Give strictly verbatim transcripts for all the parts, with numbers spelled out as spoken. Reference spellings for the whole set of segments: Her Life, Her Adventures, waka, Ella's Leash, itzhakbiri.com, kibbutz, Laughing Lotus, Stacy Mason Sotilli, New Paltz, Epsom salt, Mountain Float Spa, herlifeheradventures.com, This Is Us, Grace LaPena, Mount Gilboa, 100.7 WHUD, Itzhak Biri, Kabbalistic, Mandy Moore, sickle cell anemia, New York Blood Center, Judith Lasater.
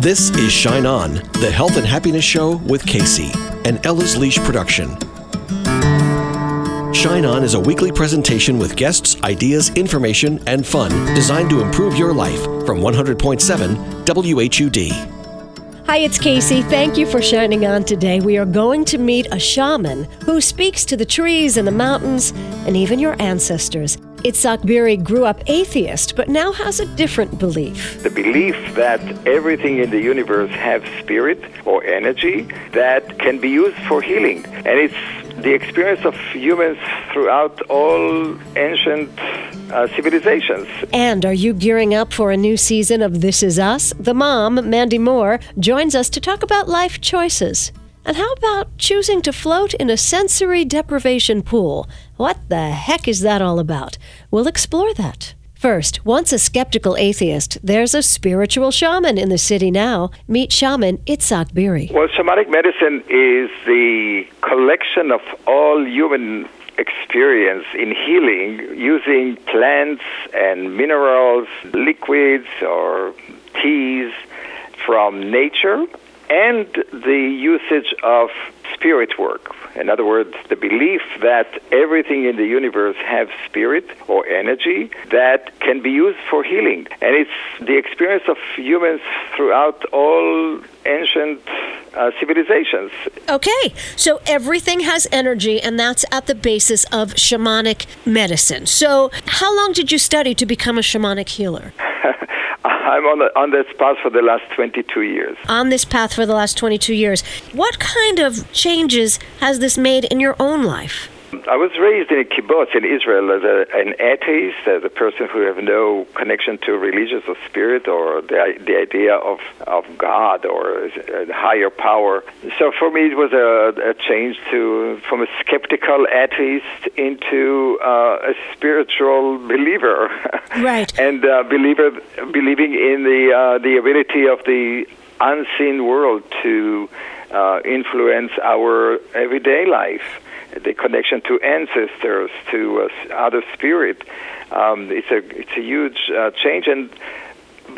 This is Shine On, the Health and Happiness Show with Casey, an Ella's Leash production. Shine On is a weekly presentation with guests, ideas, information, and fun designed to improve your life from one hundred point seven W H U D. Hi, it's Casey. Thank you for shining on today. We are going to meet a shaman who speaks to the trees and the mountains and even your ancestors. Itzhak Biri grew up atheist, but now has a different belief. The belief that everything in the universe has spirit or energy that can be used for healing. And it's the experience of humans throughout all ancient Uh, civilizations. And are you gearing up for a new season of This Is Us? The mom, Mandy Moore, joins us to talk about life choices. And how about choosing to float in a sensory deprivation pool? What the heck is that all about? We'll explore that. First, once a skeptical atheist, there's a spiritual shaman in the city now. Meet shaman Itzhak Biri. Well, shamanic medicine is the collection of all human experience in healing using plants and minerals, liquids or teas from nature, and the usage of spirit work. In other words, the belief that everything in the universe has spirit or energy that can be used for healing. And it's the experience of humans throughout all ancient uh, civilizations. Okay, so everything has energy, and that's at the basis of shamanic medicine. So how long did you study to become a shamanic healer? I'm on, the, on this path for the last twenty-two years. On this path for the last twenty-two years. What kind of changes has this made in your own life? I was raised in a kibbutz in Israel as a, an atheist, as a person who has no connection to religious or spirit or the, the idea of, of God or a higher power. So for me, it was a, a change to from a skeptical atheist into uh, a spiritual believer, right? and uh, believer believing in the uh, the ability of the unseen world to uh, influence our everyday life. The connection to ancestors, to uh, other spirit, um, it's a it's a huge uh, change, and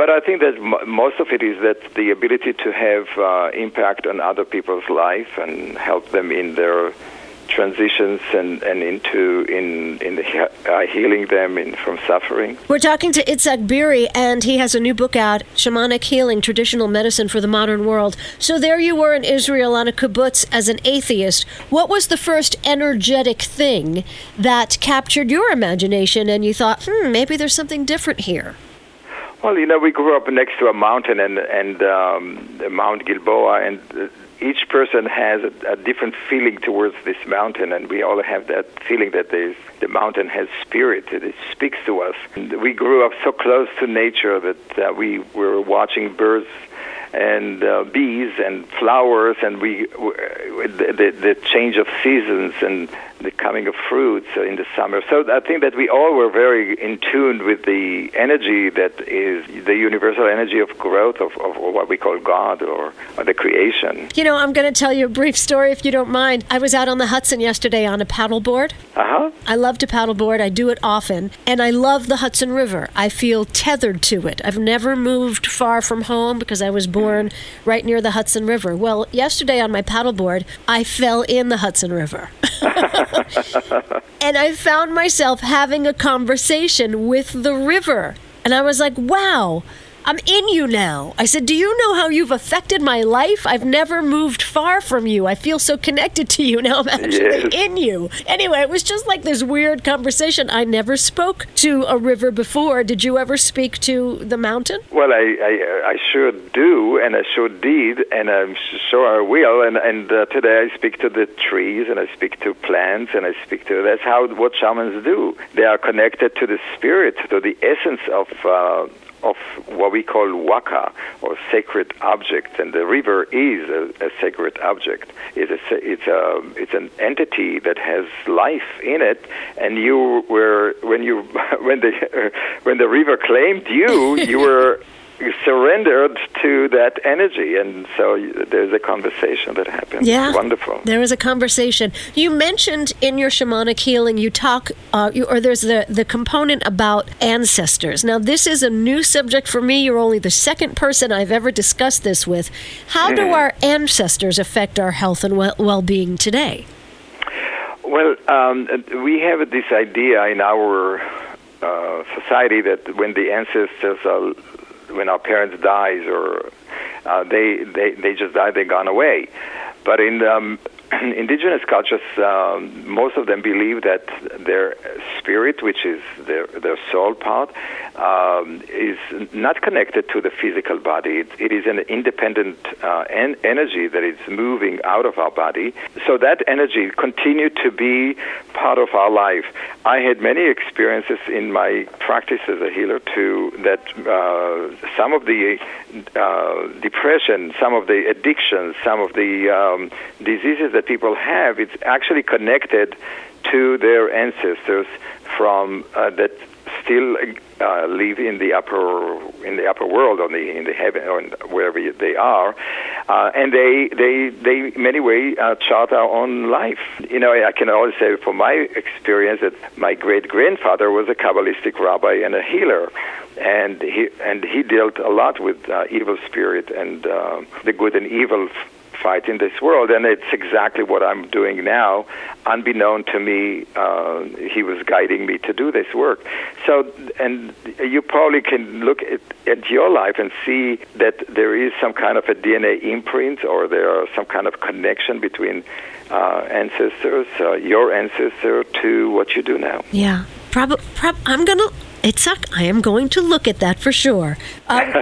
but I think that m- most of it is that the ability to have uh, impact on other people's life and help them in their transitions and, and into in in the he- uh, healing them in, from suffering. We're talking to Itzhak Biri, and he has a new book out, Shamanic Healing, Traditional Medicine for the Modern World. So there you were in Israel on a kibbutz as an atheist. What was the first energetic thing that captured your imagination and you thought, hmm, maybe there's something different here? Well, you know, we grew up next to a mountain and, and um, Mount Gilboa, and uh, each person has a, a different feeling towards this mountain, and we all have that feeling that there's, the mountain has spirit, that it speaks to us. And we grew up so close to nature that uh, we were watching birds and uh, bees and flowers, and we the, the, the change of seasons and the coming of fruits in the summer. So I think that we all were very in tune with the energy that is the universal energy of growth, of, of what we call God or, or the creation. You know, I'm going to tell you a brief story if you don't mind. I was out on the Hudson yesterday on a paddleboard. Uh-huh. I love to paddleboard. I do it often. And I love the Hudson River. I feel tethered to it. I've never moved far from home because I was born right near the Hudson River. Well, yesterday on my paddleboard, I fell in the Hudson River. And I found myself having a conversation with the river. And I was like, wow, I'm in you now. I said, do you know how you've affected my life? I've never moved far from you. I feel so connected to you. Now I'm actually yes. in you. Anyway, it was just like this weird conversation. I never spoke to a river before. Did you ever speak to the mountain? Well, I, I, I sure do, and I sure did, and I'm sure I will. And, and uh, today I speak to the trees, and I speak to plants, and I speak to... That's how what shamans do. They are connected to the spirit, to the essence of... Uh, of what we call waka, or sacred objects, and the river is a, a sacred object. It's a, it's a, it's an entity that has life in it, and you were when you when the when the river claimed you, you were surrendered to that energy, and so there's a conversation that happens. Yeah, it's wonderful. There is a conversation. You mentioned in your shamanic healing, you talk, uh, you, or there's the, the component about ancestors. Now, this is a new subject for me. You're only the second person I've ever discussed this with. How mm-hmm. do our ancestors affect our health and well-being today? Well, um, we have this idea in our uh, society that when the ancestors are when our parents dies or uh, they, they they just die, they're gone away. But in um, indigenous cultures, um, most of them believe that their spirit, which is their their soul part, um, is not connected to the physical body. It, it is an independent uh, en- energy that is moving out of our body. So that energy continued to be part of our life. I had many experiences in my practice as a healer too, that uh, some of the uh, depression, some of the addictions, some of the um, diseases that people have, it's actually connected to their ancestors from uh, that still uh, live in the upper in the upper world, on the in the heaven, or wherever they are, uh, and they they they many ways uh, chart our own life. You know, I can always say from my experience that my great grandfather was a Kabbalistic rabbi and a healer, and he and he dealt a lot with uh, evil spirit and uh, the good and evil fight in this world, and it's exactly what I'm doing now. Unbeknown to me, uh, he was guiding me to do this work. So, and you probably can look at, at your life and see that there is some kind of a D N A imprint, or there are some kind of connection between uh, ancestors, uh, your ancestor, to what you do now. Yeah, prob- prob- I'm gonna. Itzhak, I am going to look at that for sure. Um,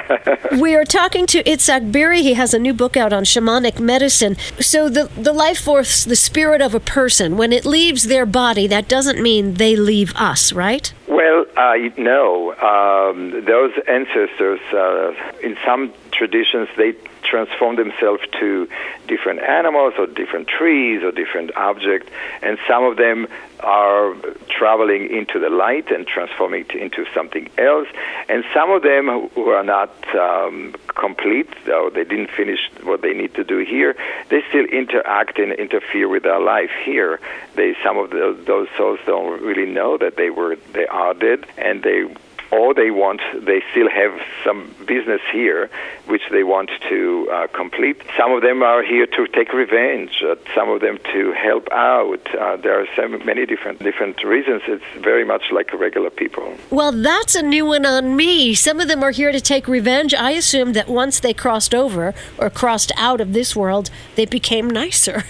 we are talking to Itzhak Biri. He has a new book out on shamanic medicine. So the, the life force, the spirit of a person, when it leaves their body, that doesn't mean they leave us, right? Well, uh, no. Um, those ancestors, uh, in some traditions, they transform themselves to different animals or different trees or different objects, and some of them are traveling into the light and transforming it into something else, and some of them who are not um, complete, though they didn't finish what they need to do here, they still interact and interfere with our life here. They some of the, those souls don't really know that they were they are dead, and they or they want, they still have some business here, which they want to uh, complete. Some of them are here to take revenge, uh, some of them to help out. Uh, there are so many different different reasons. It's very much like regular people. Well, that's a new one on me. Some of them are here to take revenge. I assumed that once they crossed over or crossed out of this world, they became nicer.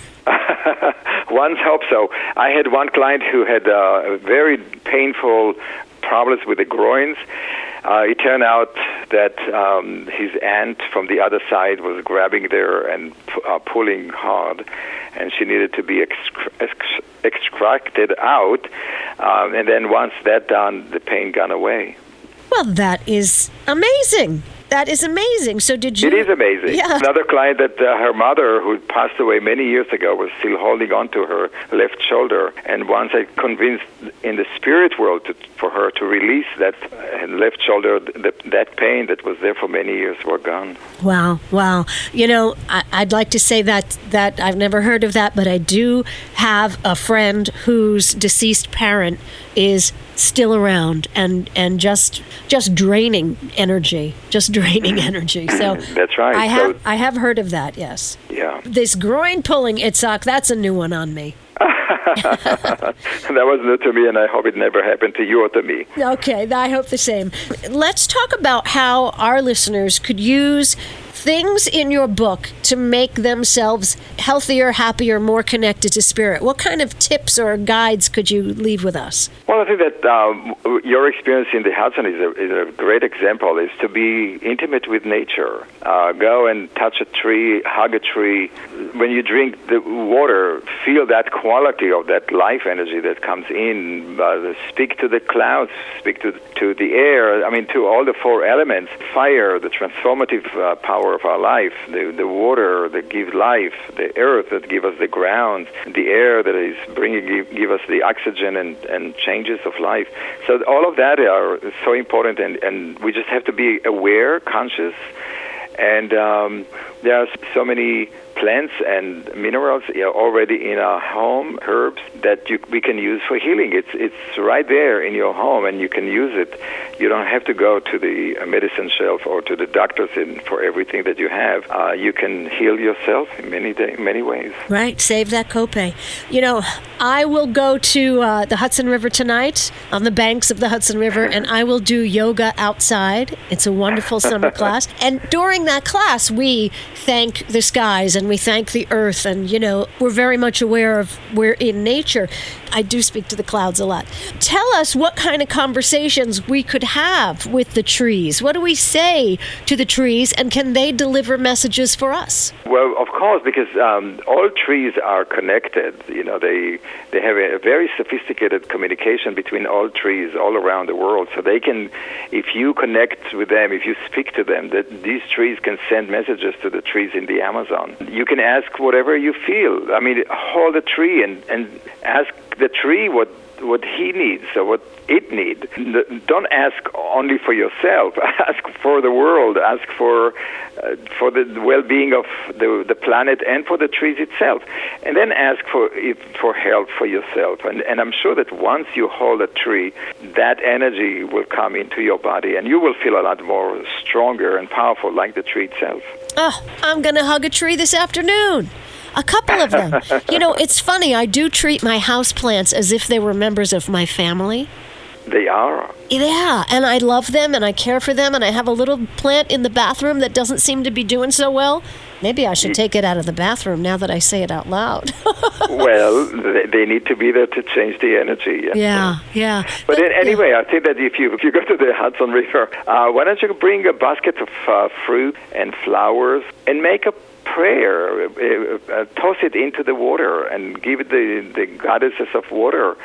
One hopes so. I had one client who had uh, a very painful problems with the groins. Uh, it turned out that um, his aunt from the other side was grabbing there and p- uh, pulling hard, and she needed to be exc- ex- extracted out. Um, and then once that done, the pain gone away. Well, that is amazing. That is amazing. So did you... It is amazing. Yeah. Another client that uh, her mother, who passed away many years ago, was still holding on to her left shoulder. And once I convinced in the spirit world to, for her to release that uh, left shoulder, the, that pain that was there for many years were gone. Wow, wow. You know, I, I'd like to say that, that I've never heard of that, but I do have a friend whose deceased parent is still around and, and just just draining energy, just draining energy. So that's right. I have so, I have heard of that. Yes. Yeah. This groin pulling, Itzhak, that's a new one on me. That was new to me, and I hope it never happened to you or to me. Okay, I hope the same. Let's talk about how our listeners could use things in your book to make themselves healthier, happier, more connected to spirit. What kind of tips or guides could you leave with us? Well, I think that um, your experience in the Hudson is a, is a great example, is to be intimate with nature. Uh, go and touch a tree, hug a tree. When you drink the water, feel that quality of that life energy that comes in. Uh, speak to the clouds, speak to, to the air, I mean, to all the four elements, fire, the transformative uh, power power of our life, the, the water that gives life, the earth that gives us the ground, the air that is bringing give, give us the oxygen and, and changes of life. So all of that are so important, and, and we just have to be aware, conscious, and um, there are so many plants and minerals already in our home, herbs that you, we can use for healing. It's it's right there in your home, and you can use it. You don't have to go to the medicine shelf or to the doctor's in for everything that you have. Uh, you can heal yourself in many day, many ways. Right, save that copay. You know, I will go to uh, the Hudson River tonight on the banks of the Hudson River, and I will do yoga outside. It's a wonderful summer class, and during that class, we thank the skies and we thank the earth, and, you know, we're very much aware of we're in nature. I do speak to the clouds a lot. Tell us what kind of conversations we could have with the trees. What do we say to the trees, and can they deliver messages for us? Well, of course, because um, all trees are connected. You know, they they have a very sophisticated communication between all trees all around the world. So they can, if you connect with them, if you speak to them, that these trees can send messages to the trees in the Amazon. You can ask whatever you feel. I mean, hold a tree and, and ask the tree what what he needs or what it needs. Don't ask only for yourself. Ask for the world. Ask for uh, for the well-being of the the planet and for the trees itself. And then ask for for help for yourself. And and I'm sure that once you hold a tree, that energy will come into your body, and you will feel a lot more stronger and powerful, like the tree itself. Oh, I'm gonna hug a tree this afternoon. A couple of them. You know, it's funny. I do treat my houseplants as if they were members of my family. They are. Yeah, and I love them, and I care for them, and I have a little plant in the bathroom that doesn't seem to be doing so well. Maybe I should take it out of the bathroom now that I say it out loud. Well, they need to be there to change the energy. Yeah, yeah. yeah. But, but anyway, yeah. I think that if you if you go to the Hudson River, uh, why don't you bring a basket of uh, fruit and flowers and make a prayer, uh, uh, toss it into the water and give the, the goddesses of water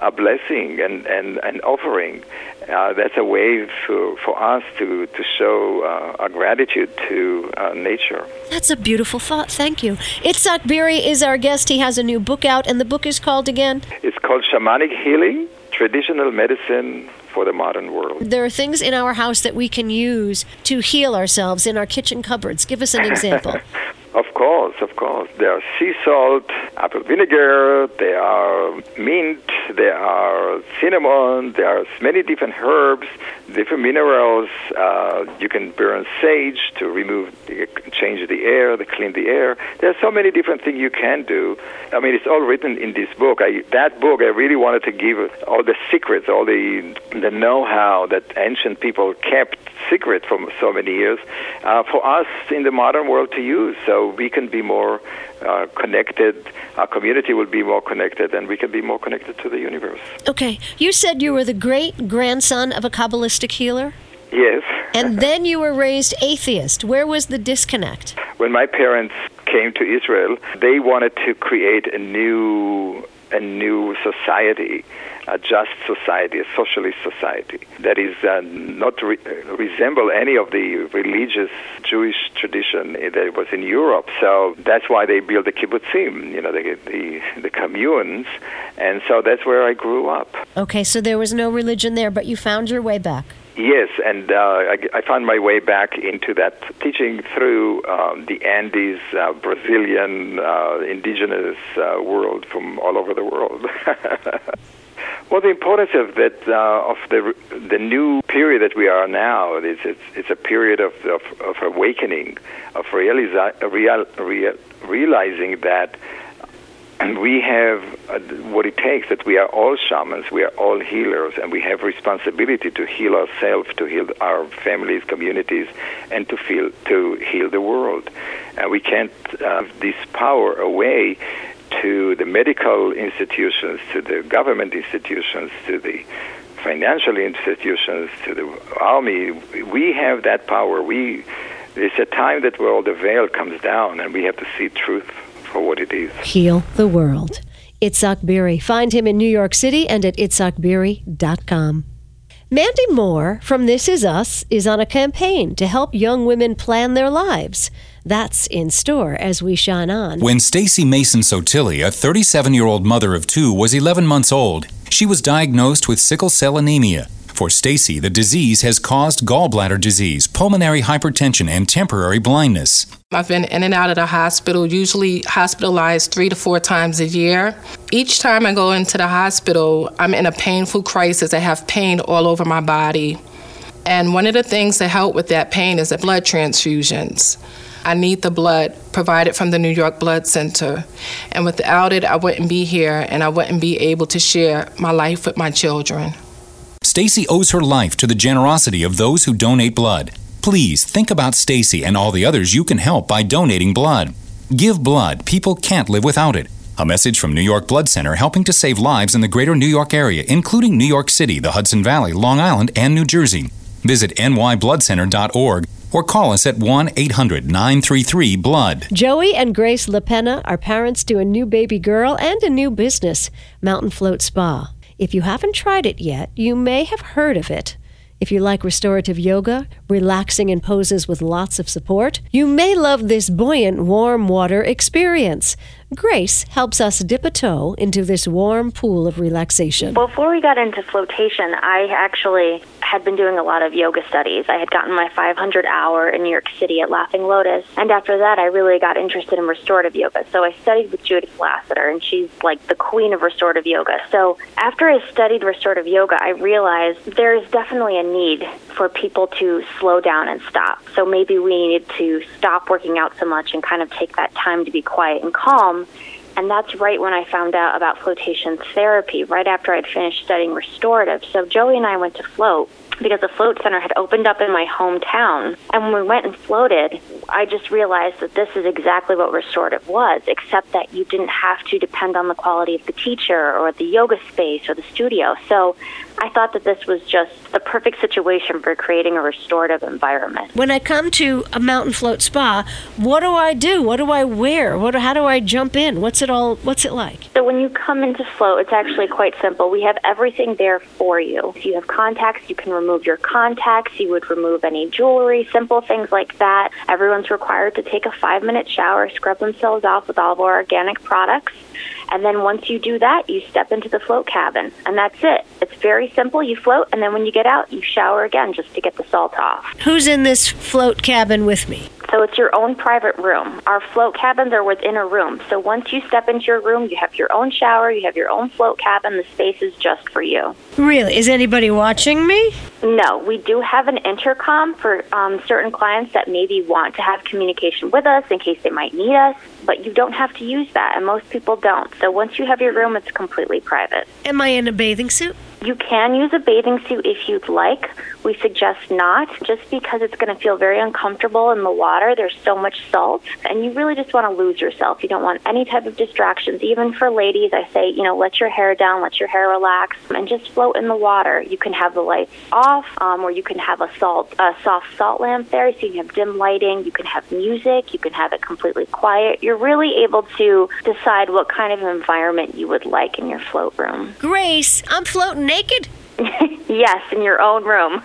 a blessing and an offering. Uh, that's a way for, for us to, to show uh, our gratitude to uh, nature. That's a beautiful thought. Thank you. Itzhak Biri is our guest. He has a new book out, and the book is called again? It's called Shamanic Healing, Traditional Medicine for the Modern World. There are things in our house that we can use to heal ourselves in our kitchen cupboards. Give us an example. Of course, of course. There are sea salt, apple vinegar, there are mint, there are cinnamon, there are many different herbs, different minerals. Uh, you can burn sage to remove, the, change the air, to clean the air. There are so many different things you can do. I mean, it's all written in this book. I, that book, I really wanted to give all the secrets, all the, the know-how that ancient people kept secret for so many years uh, for us in the modern world to use. So we can be more uh, connected, our community will be more connected, and we can be more connected to the universe. Okay. You said you were the great-grandson of a Kabbalistic healer? Yes. And then you were raised atheist. Where was the disconnect? When my parents came to Israel, they wanted to create a new, a new society, a just society, a socialist society that is uh, not re- resemble any of the religious Jewish tradition that was in Europe. So that's why they built the kibbutzim, you know, the, the the communes, and so that's where I grew up. Okay, so there was no religion there, but you found your way back. Yes, and uh, I, I found my way back into that teaching through um, the Andes, uh, Brazilian, uh, indigenous uh, world from all over the world. Well, the importance of that uh, of the the new period that we are now is it's, it's a period of, of, of awakening, of realiza- real, real, realizing that we have what it takes. That we are all shamans, we are all healers, and we have responsibility to heal ourselves, to heal our families, communities, and to feel to heal the world. And we can't uh, give this power away to the medical institutions, to the government institutions, to the financial institutions, to the army. We have that power. We, it's a time that where all the veil comes down, and we have to see truth for what it is. Heal the world. Itzhak Biri. Find him in New York City and at itzhak biri dot com. Mandy Moore from This Is Us is on a campaign to help young women plan their lives. That's in store as we shine on. When Stacy Mason Sotilli, a thirty-seven-year-old mother of two, was eleven months old, she was diagnosed with sickle cell anemia. For Stacy, the disease has caused gallbladder disease, pulmonary hypertension, and temporary blindness. I've been in and out of the hospital, usually hospitalized three to four times a year. Each time I go into the hospital, I'm in a painful crisis. I have pain all over my body. And one of the things that help with that pain is the blood transfusions. I need the blood provided from the New York Blood Center. And without it, I wouldn't be here, and I wouldn't be able to share my life with my children. Stacy owes her life to the generosity of those who donate blood. Please think about Stacy and all the others you can help by donating blood. Give blood. People can't live without it. A message from New York Blood Center, helping to save lives in the greater New York area, including New York City, the Hudson Valley, Long Island, and New Jersey. Visit N Y blood center dot org or call us at one eight hundred nine three three blood. Joey and Grace LaPena are parents to a new baby girl and a new business, Mountain Float Spa. If you haven't tried it yet, you may have heard of it. If you like restorative yoga, relaxing in poses with lots of support, you may love this buoyant warm water experience. Grace helps us dip a toe into this warm pool of relaxation. Before we got into flotation, I actually had been doing a lot of yoga studies. I had gotten my five hundred hour in New York City at Laughing Lotus, and after that, I really got interested in restorative yoga. So I studied with Judith Lasater, and she's like the queen of restorative yoga. So after I studied restorative yoga, I realized there is definitely a need for people to slow down and stop. So maybe we need to stop working out so much and kind of take that time to be quiet and calm. And that's right when I found out about flotation therapy, right after I'd finished studying restorative. So Joey and I went to float because the float center had opened up in my hometown. And when we went and floated, I just realized that this is exactly what restorative was, except that you didn't have to depend on the quality of the teacher or the yoga space or the studio. So I thought that this was just the perfect situation for creating a restorative environment. When I come to a Mountain Float Spa, what do I do? What do I wear? What? How do I jump in? What's it all? What's it like? So when you come into float, it's actually quite simple. We have everything there for you. If you have contacts, you can remove your contacts. You would remove any jewelry, simple things like that. Everyone's required to take a five-minute shower, scrub themselves off with all of our organic products. And then once you do that, you step into the float cabin, and that's it. It's very simple. You float, and then when you get out, you shower again just to get the salt off. Who's in this float cabin with me? So it's your own private room. Our float cabins are within a room. So once you step into your room, you have your own shower, you have your own float cabin. The space is just for you. Really? Is anybody watching me? No. We do have an intercom for um, certain clients that maybe want to have communication with us in case they might need us, but you don't have to use that, and most people don't. So once you have your room, it's completely private. Am I in a bathing suit? You can use a bathing suit if you'd like. We suggest not, just because it's going to feel very uncomfortable in the water. There's so much salt, and you really just want to lose yourself. You don't want any type of distractions. Even for ladies, I say, you know, let your hair down, let your hair relax, and just float in the water. You can have the lights off, um, or you can have a salt, a soft salt lamp there, so you can have dim lighting. You can have music. You can have it completely quiet. You're really able to decide what kind of environment you would like in your float room. Grace, I'm floating naked? Yes, in your own room.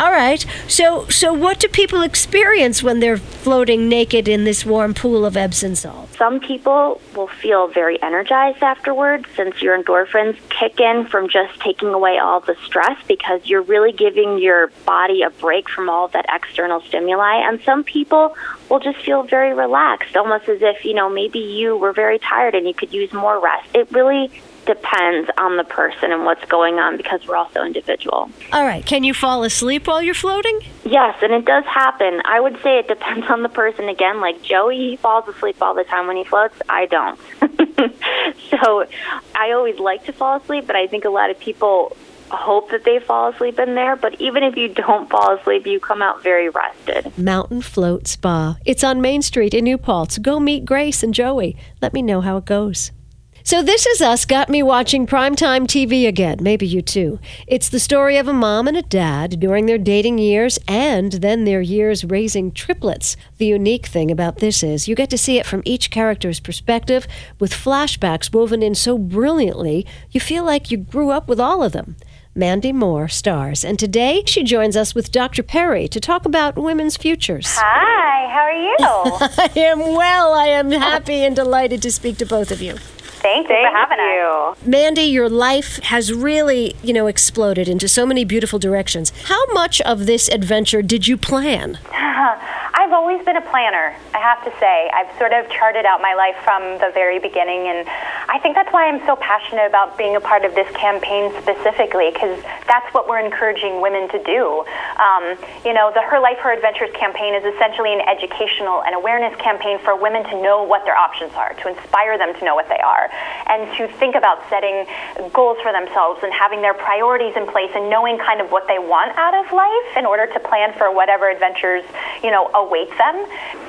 All right. So so what do people experience when they're floating naked in this warm pool of Epsom salt? Some people will feel very energized afterwards, since your endorphins kick in from just taking away all the stress, because you're really giving your body a break from all that external stimuli. And some people will just feel very relaxed, almost as if, you know, maybe you were very tired and you could use more rest. It really depends on the person and what's going on, because we're also individual. All right. Can you fall asleep while you're floating? Yes, and it does happen. I would say it depends on the person again. Like Joey, he falls asleep all the time when he floats. I don't. So I always like to fall asleep, but I think a lot of people hope that they fall asleep in there. But even if you don't fall asleep, you come out very rested. Mountain Float Spa. It's on Main Street in New Paltz. Go meet Grace and Joey. Let me know how it goes. So This Is Us got me watching primetime T V again. Maybe you too. It's the story of a mom and a dad during their dating years and then their years raising triplets. The unique thing about this is you get to see it from each character's perspective, with flashbacks woven in so brilliantly, you feel like you grew up with all of them. Mandy Moore stars. And today she joins us with Doctor Perry to talk about women's futures. Hi, how are you? I am well. I am happy and delighted to speak to both of you. Thank you Thank for having you. us. Mandy, your life has really, you know, exploded into so many beautiful directions. How much of this adventure did you plan? I've always been a planner, I have to say. I've sort of charted out my life from the very beginning, and I think that's why I'm so passionate about being a part of this campaign specifically, because that's what we're encouraging women to do. Um, you know, the Her Life, Her Adventures campaign is essentially an educational and awareness campaign for women to know what their options are, to inspire them to know what they are, and to think about setting goals for themselves and having their priorities in place and knowing kind of what they want out of life in order to plan for whatever adventures, you know, await them.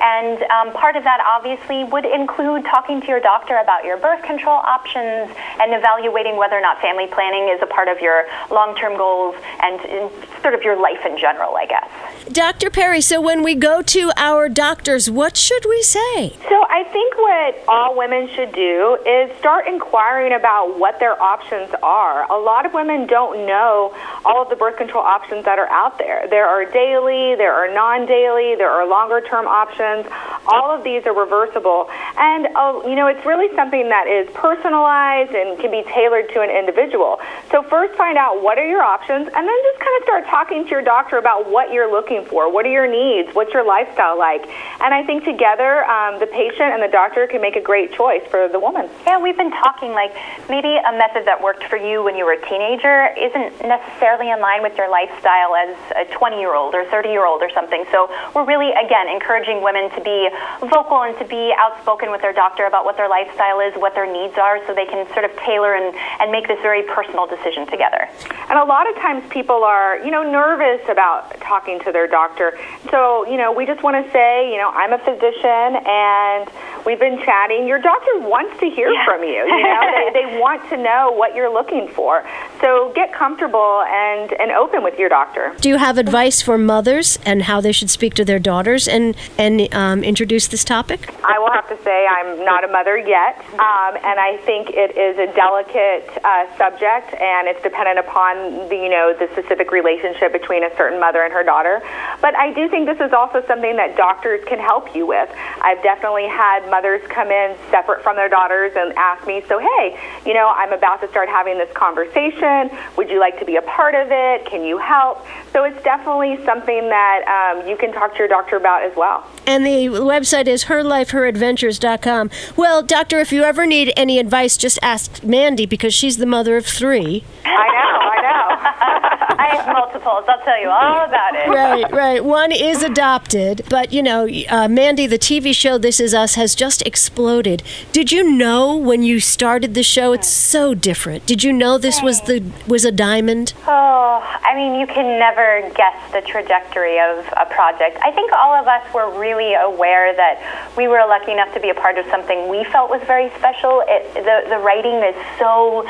And um, part of that obviously would include talking to your doctor about your birth control options and evaluating whether or not family planning is a part of your long-term goals and, and sort of your life in general, I guess. Doctor Perry, so when we go to our doctors, what should we say? So I think what all women should do is start inquiring about what their options are. A lot of women don't know all of the birth control options that are out there. There are daily, there are non-daily, there are longer-term options. All of these are reversible. And, uh, you know, it's really something that is personalized and can be tailored to an individual. So first find out what are your options, and then just kind of start talking to your doctor about what you're looking for. What are your needs? What's your lifestyle like? And I think together, um, the patient and the doctor can make a great choice for the woman. Yeah, we've been talking like maybe a method that worked for you when you were a teenager isn't necessarily in line with your lifestyle as a twenty-year-old or thirty-year-old or something. So we're really, again, encouraging women to be vocal and to be outspoken with their doctor about what their lifestyle is, what their needs are, so they can sort of tailor and, and make this very personal decision together. And a lot of times people are, you know, nervous about talking to their doctor. So, you know, we just want to say, you know, I'm a physician and we've been chatting. Your doctor wants to hear yeah. from you. You know, they, they want to know what you're looking for. So get comfortable and, and open with your doctor. Do you have advice for mothers and how they should speak to their daughters and, and um, introduce this topic? I will have to say I'm not a mother yet, um, and I think it is a delicate uh, subject, and it's dependent upon the, you know, the specific relationship between a certain mother and her daughter. But I do think this is also something that doctors can help you with. I've definitely had mothers come in separate from their daughters and ask me, so hey, you know, I'm about to start having this conversation. Would you like to be a part of it? Can you help? So it's definitely something that um, you can talk to your doctor about as well. And the website is her life her adventures dot com. Well, doctor, if you ever need any advice, just ask Mandy because she's the mother of three. I know, I know. I have multiples. I'll tell you all about it. Right, right. One is adopted. But, you know, uh, Mandy, the T V show This Is Us has just exploded. Did you know when you started the show? It's so different. Did you know this was the was a diamond? Oh, I mean, you can never guess the trajectory of a project. I think all of us were really aware that we were lucky enough to be a part of something we felt was very special. It, the, the writing is so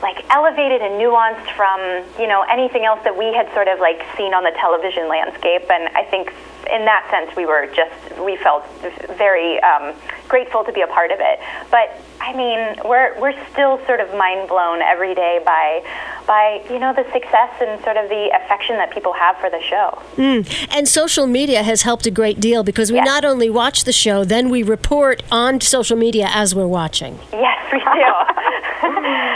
like elevated and nuanced from, you know, anything else that we had sort of like seen on the television landscape. And I think in that sense, we were just, we felt very um, grateful to be a part of it. But I mean, we're we're still sort of mind blown every day by, by you know, the success and sort of the affection that people have for the show. Mm. And social media has helped a great deal because we yes. not only watch the show, then we report on social media as we're watching. Yes, we do.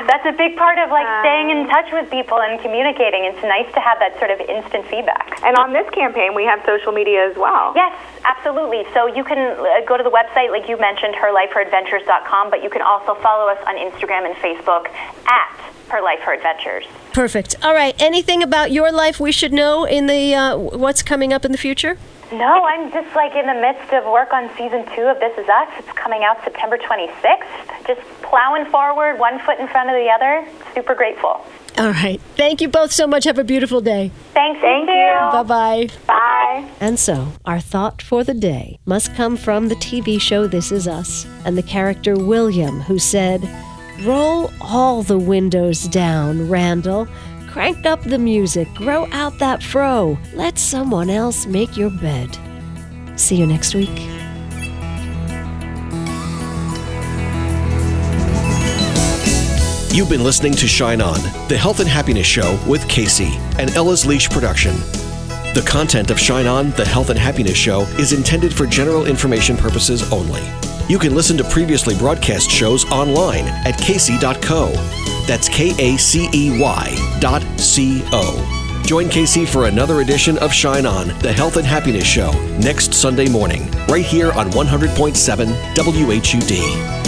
That's a big part of like staying in touch with people and communicating. It's nice to have that sort of instant feedback. And on this campaign, we have social media as well. Yes, absolutely. So you can go to the website, like you mentioned, her life her adventures dot com, but you can also follow us on Instagram and Facebook at Her Life, Her Adventures. Perfect. All right. Anything about your life we should know in the uh, what's coming up in the future? No, I'm just like in the midst of work on season two of This Is Us. It's coming out September twenty-sixth. Just plowing forward, one foot in front of the other. Super grateful. All right. Thank you both so much. Have a beautiful day. Thanks. Thank you. Bye-bye. Bye. And so, our thought for the day must come from the T V show This Is Us and the character William, who said, "Roll all the windows down, Randall. Crank up the music. Grow out that fro. Let someone else make your bed." See you next week. You've been listening to Shine On, the Health and Happiness Show with Casey, an Ella's Leash production. The content of Shine On, the Health and Happiness Show is intended for general information purposes only. You can listen to previously broadcast shows online at casey dot co. That's K A C E Y dot C O. Join Casey for another edition of Shine On, the Health and Happiness Show, next Sunday morning, right here on one hundred point seven W H U D.